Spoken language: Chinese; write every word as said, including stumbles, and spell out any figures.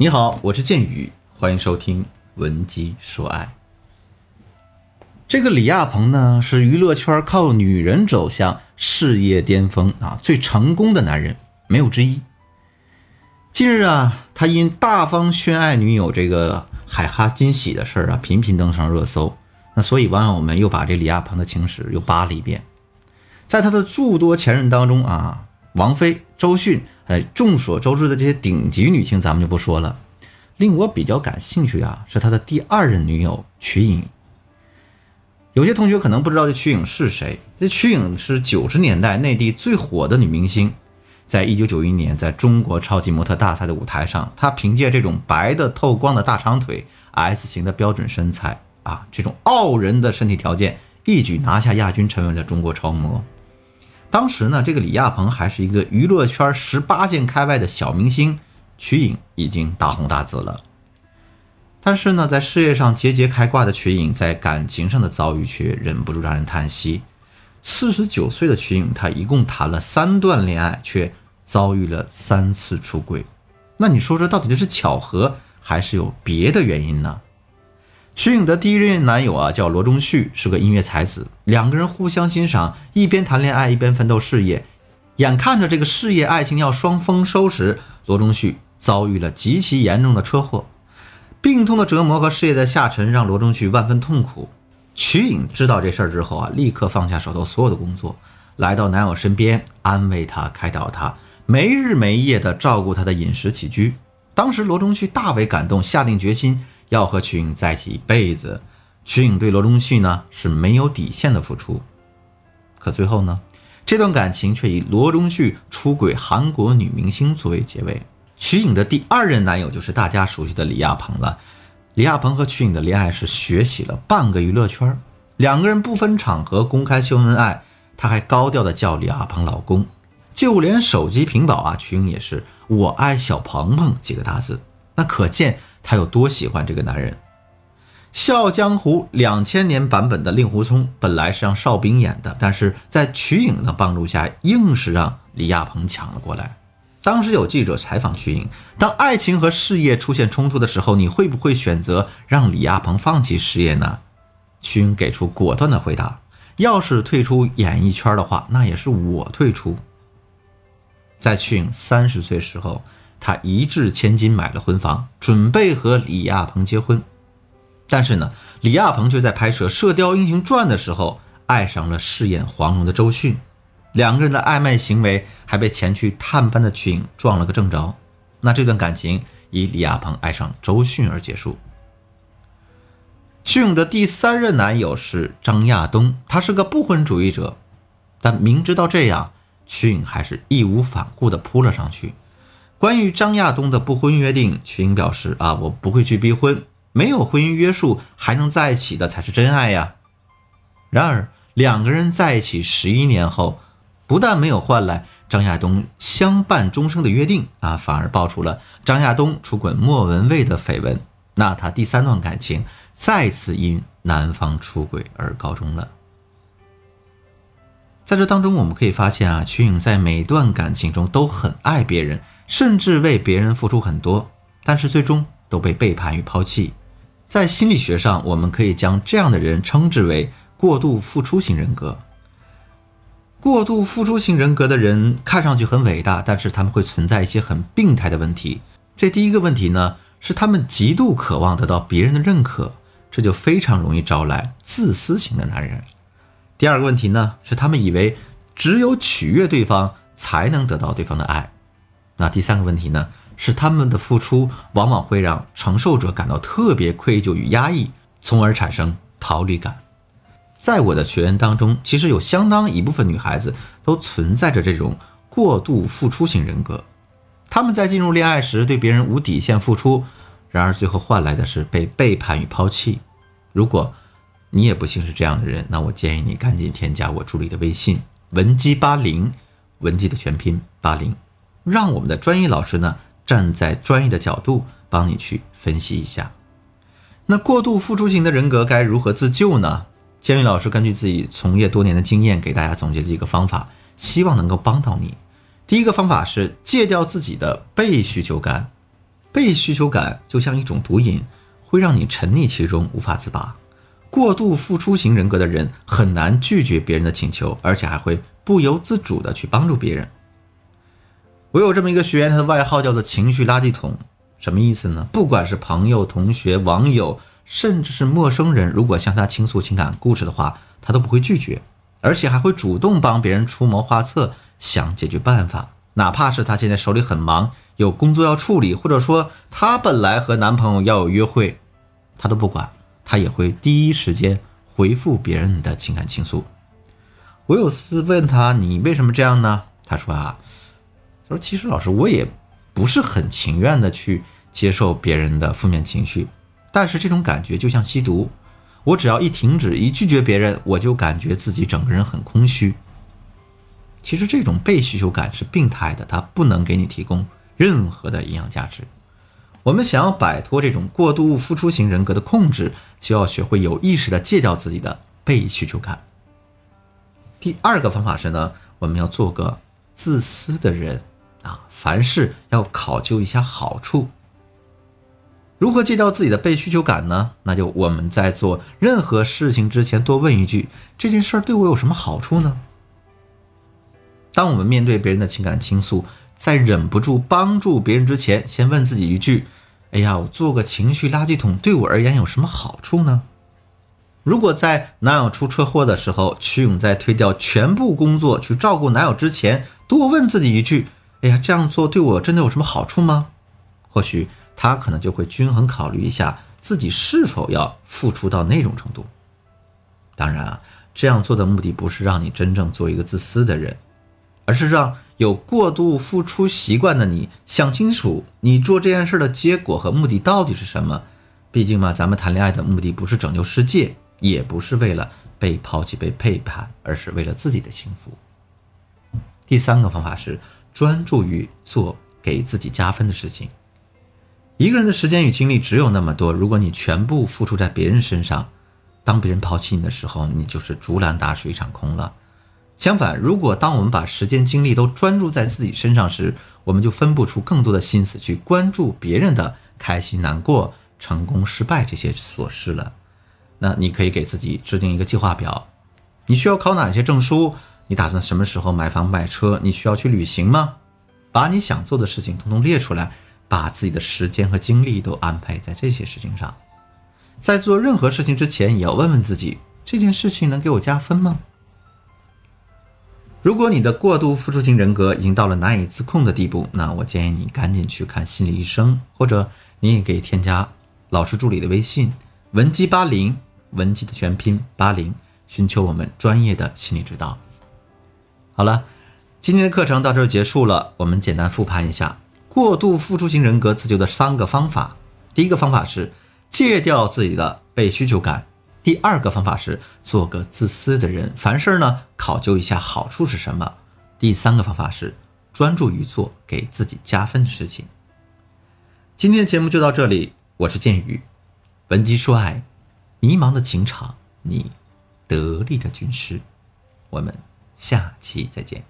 你好，我是剑宇，欢迎收听文姬说爱。这个李亚鹏呢，是娱乐圈靠女人走向事业巅峰啊最成功的男人，没有之一。近日啊，他因大方宣爱女友这个海哈金喜的事啊，频频登上热搜。那所以网友们又把这李亚鹏的情史又扒了一遍。在他的诸多前任当中啊，王菲、周迅，哎，众所周知的这些顶级女性咱们就不说了。令我比较感兴趣啊，是她的第二任女友瞿颖。有些同学可能不知道这瞿颖是谁，这瞿颖是九十年代内地最火的女明星。在一九九一年，在中国超级模特大赛的舞台上，她凭借这种白的透光的大长腿， S 型的标准身材啊，这种傲人的身体条件，一举拿下亚军，成为了中国超模。当时呢，这个李亚鹏还是一个娱乐圈十八线开外的小明星，瞿颖已经大红大紫了。但是呢，在事业上节节开挂的瞿颖，在感情上的遭遇却忍不住让人叹息。四十九岁的瞿颖，她一共谈了三段恋爱，却遭遇了三次出轨。那你说说，到底这是巧合，还是有别的原因呢？瞿颖的第一任男友啊，叫罗中旭，是个音乐才子，两个人互相欣赏，一边谈恋爱一边奋斗事业。眼看着这个事业爱情要双丰收时，罗中旭遭遇了极其严重的车祸，病痛的折磨和事业的下沉让罗中旭万分痛苦。瞿颖知道这事儿之后啊，立刻放下手头所有的工作，来到男友身边，安慰他，开导他，没日没夜的照顾他的饮食起居。当时罗中旭大为感动，下定决心要和瞿颖在一起一辈子。瞿颖对罗中旭呢是没有底线的付出，可最后呢，这段感情却以罗中旭出轨韩国女明星作为结尾。瞿颖的第二任男友就是大家熟悉的李亚鹏了。李亚鹏和瞿颖的恋爱是学习了半个娱乐圈，两个人不分场合公开秀恩爱，他还高调的叫李亚鹏老公，就连手机屏保啊，瞿颖也是我爱小鹏鹏几个大字。那可见他有多喜欢这个男人。笑江湖两千年版本的令狐冲本来是让邵兵演的，但是在瞿颖的帮助下，硬是让李亚鹏抢了过来。当时有记者采访瞿颖，当爱情和事业出现冲突的时候，你会不会选择让李亚鹏放弃事业呢？瞿颖给出果断的回答，要是退出演艺圈的话，那也是我退出。在瞿颖三十岁时候，他一掷千金买了婚房，准备和李亚鹏结婚。但是呢，李亚鹏却在拍摄《射雕英雄传》的时候爱上了饰演黄蓉的周迅，两个人的暧昧行为还被前去探班的瞿颖撞了个正着。那这段感情以李亚鹏爱上周迅而结束。瞿颖的第三任男友是张亚东，他是个不婚主义者，但明知道这样，瞿颖还是义无反顾地扑了上去。关于张亚东的不婚约定，瞿颖表示啊，我不会去逼婚，没有婚姻约束还能在一起的才是真爱呀。然而两个人在一起十一年后，不但没有换来张亚东相伴终生的约定啊，反而爆出了张亚东出轨莫文蔚的绯闻。那他第三段感情再次因男方出轨而告终了。在这当中我们可以发现啊，瞿颖在每段感情中都很爱别人，甚至为别人付出很多，但是最终都被背叛与抛弃。在心理学上，我们可以将这样的人称之为过度付出型人格。过度付出型人格的人看上去很伟大，但是他们会存在一些很病态的问题。这第一个问题呢，是他们极度渴望得到别人的认可，这就非常容易招来自私型的男人。第二个问题呢，是他们以为只有取悦对方才能得到对方的爱。那第三个问题呢，是他们的付出往往会让承受者感到特别愧疚与压抑，从而产生逃离感。在我的学员当中，其实有相当一部分女孩子都存在着这种过度付出型人格。她们在进入恋爱时对别人无底线付出，然而最后换来的是被背叛与抛弃。如果你也不幸是这样的人，那我建议你赶紧添加我助理的微信文姬八零，文姬的全拼八零，让我们的专业老师呢站在专业的角度帮你去分析一下。那过度付出型的人格该如何自救呢？建宇老师根据自己从业多年的经验给大家总结了一个方法，希望能够帮到你。第一个方法是戒掉自己的被需求感。被需求感就像一种毒瘾，会让你沉溺其中无法自拔。过度付出型人格的人很难拒绝别人的请求，而且还会不由自主的去帮助别人。我有这么一个学员，他的外号叫做情绪垃圾桶。什么意思呢？不管是朋友、同学、网友，甚至是陌生人，如果向他倾诉情感故事的话，他都不会拒绝，而且还会主动帮别人出谋划策，想解决办法。哪怕是他现在手里很忙，有工作要处理，或者说他本来和男朋友要有约会，他都不管，他也会第一时间回复别人的情感倾诉。我有次问他，你为什么这样呢？他说啊，他说其实老师，我也不是很情愿的去接受别人的负面情绪，但是这种感觉就像吸毒，我只要一停止，一拒绝别人，我就感觉自己整个人很空虚。其实这种被需求感是病态的，它不能给你提供任何的营养价值。我们想要摆脱这种过度付出型人格的控制，就要学会有意识的戒掉自己的被需求感。第二个方法是呢，我们要做个自私的人啊，凡事要考究一下好处。如何戒掉自己的被需求感呢？那就我们在做任何事情之前多问一句，这件事对我有什么好处呢？当我们面对别人的情感倾诉，在忍不住帮助别人之前，先问自己一句，哎呀，我做个情绪垃圾桶对我而言有什么好处呢？如果在男友出车祸的时候，曲勇在推掉全部工作去照顾男友之前，多问自己一句，哎呀，这样做对我真的有什么好处吗？或许他可能就会均衡考虑一下自己是否要付出到那种程度。当然啊，这样做的目的不是让你真正做一个自私的人，而是让有过度付出习惯的你想清楚，你做这件事的结果和目的到底是什么。毕竟嘛，咱们谈恋爱的目的不是拯救世界，也不是为了被抛弃被背叛，而是为了自己的幸福。第三个方法是专注于做给自己加分的事情。一个人的时间与精力只有那么多，如果你全部付出在别人身上，当别人抛弃你的时候，你就是竹篮打水一场空了。相反，如果当我们把时间精力都专注在自己身上时，我们就分不出更多的心思去关注别人的开心难过、成功失败这些琐事了。那你可以给自己制定一个计划表，你需要考哪些证书？你打算什么时候买房买车？你需要去旅行吗？把你想做的事情统统列出来，把自己的时间和精力都安排在这些事情上。在做任何事情之前，也要问问自己，这件事情能给我加分吗？如果你的过度付出型人格已经到了难以自控的地步，那我建议你赶紧去看心理医生，或者你也可以添加老师助理的微信文姬八零，文姬的全拼八零，寻求我们专业的心理指导。好了，今天的课程到这儿结束了。我们简单复盘一下过度付出型人格自救的三个方法。第一个方法是戒掉自己的被需求感。第二个方法是做个自私的人，凡事呢考究一下好处是什么。第三个方法是专注于做给自己加分的事情。今天节目就到这里，我是剑宇，文姬说爱，迷茫的情场，你得力的军师。我们下期再见。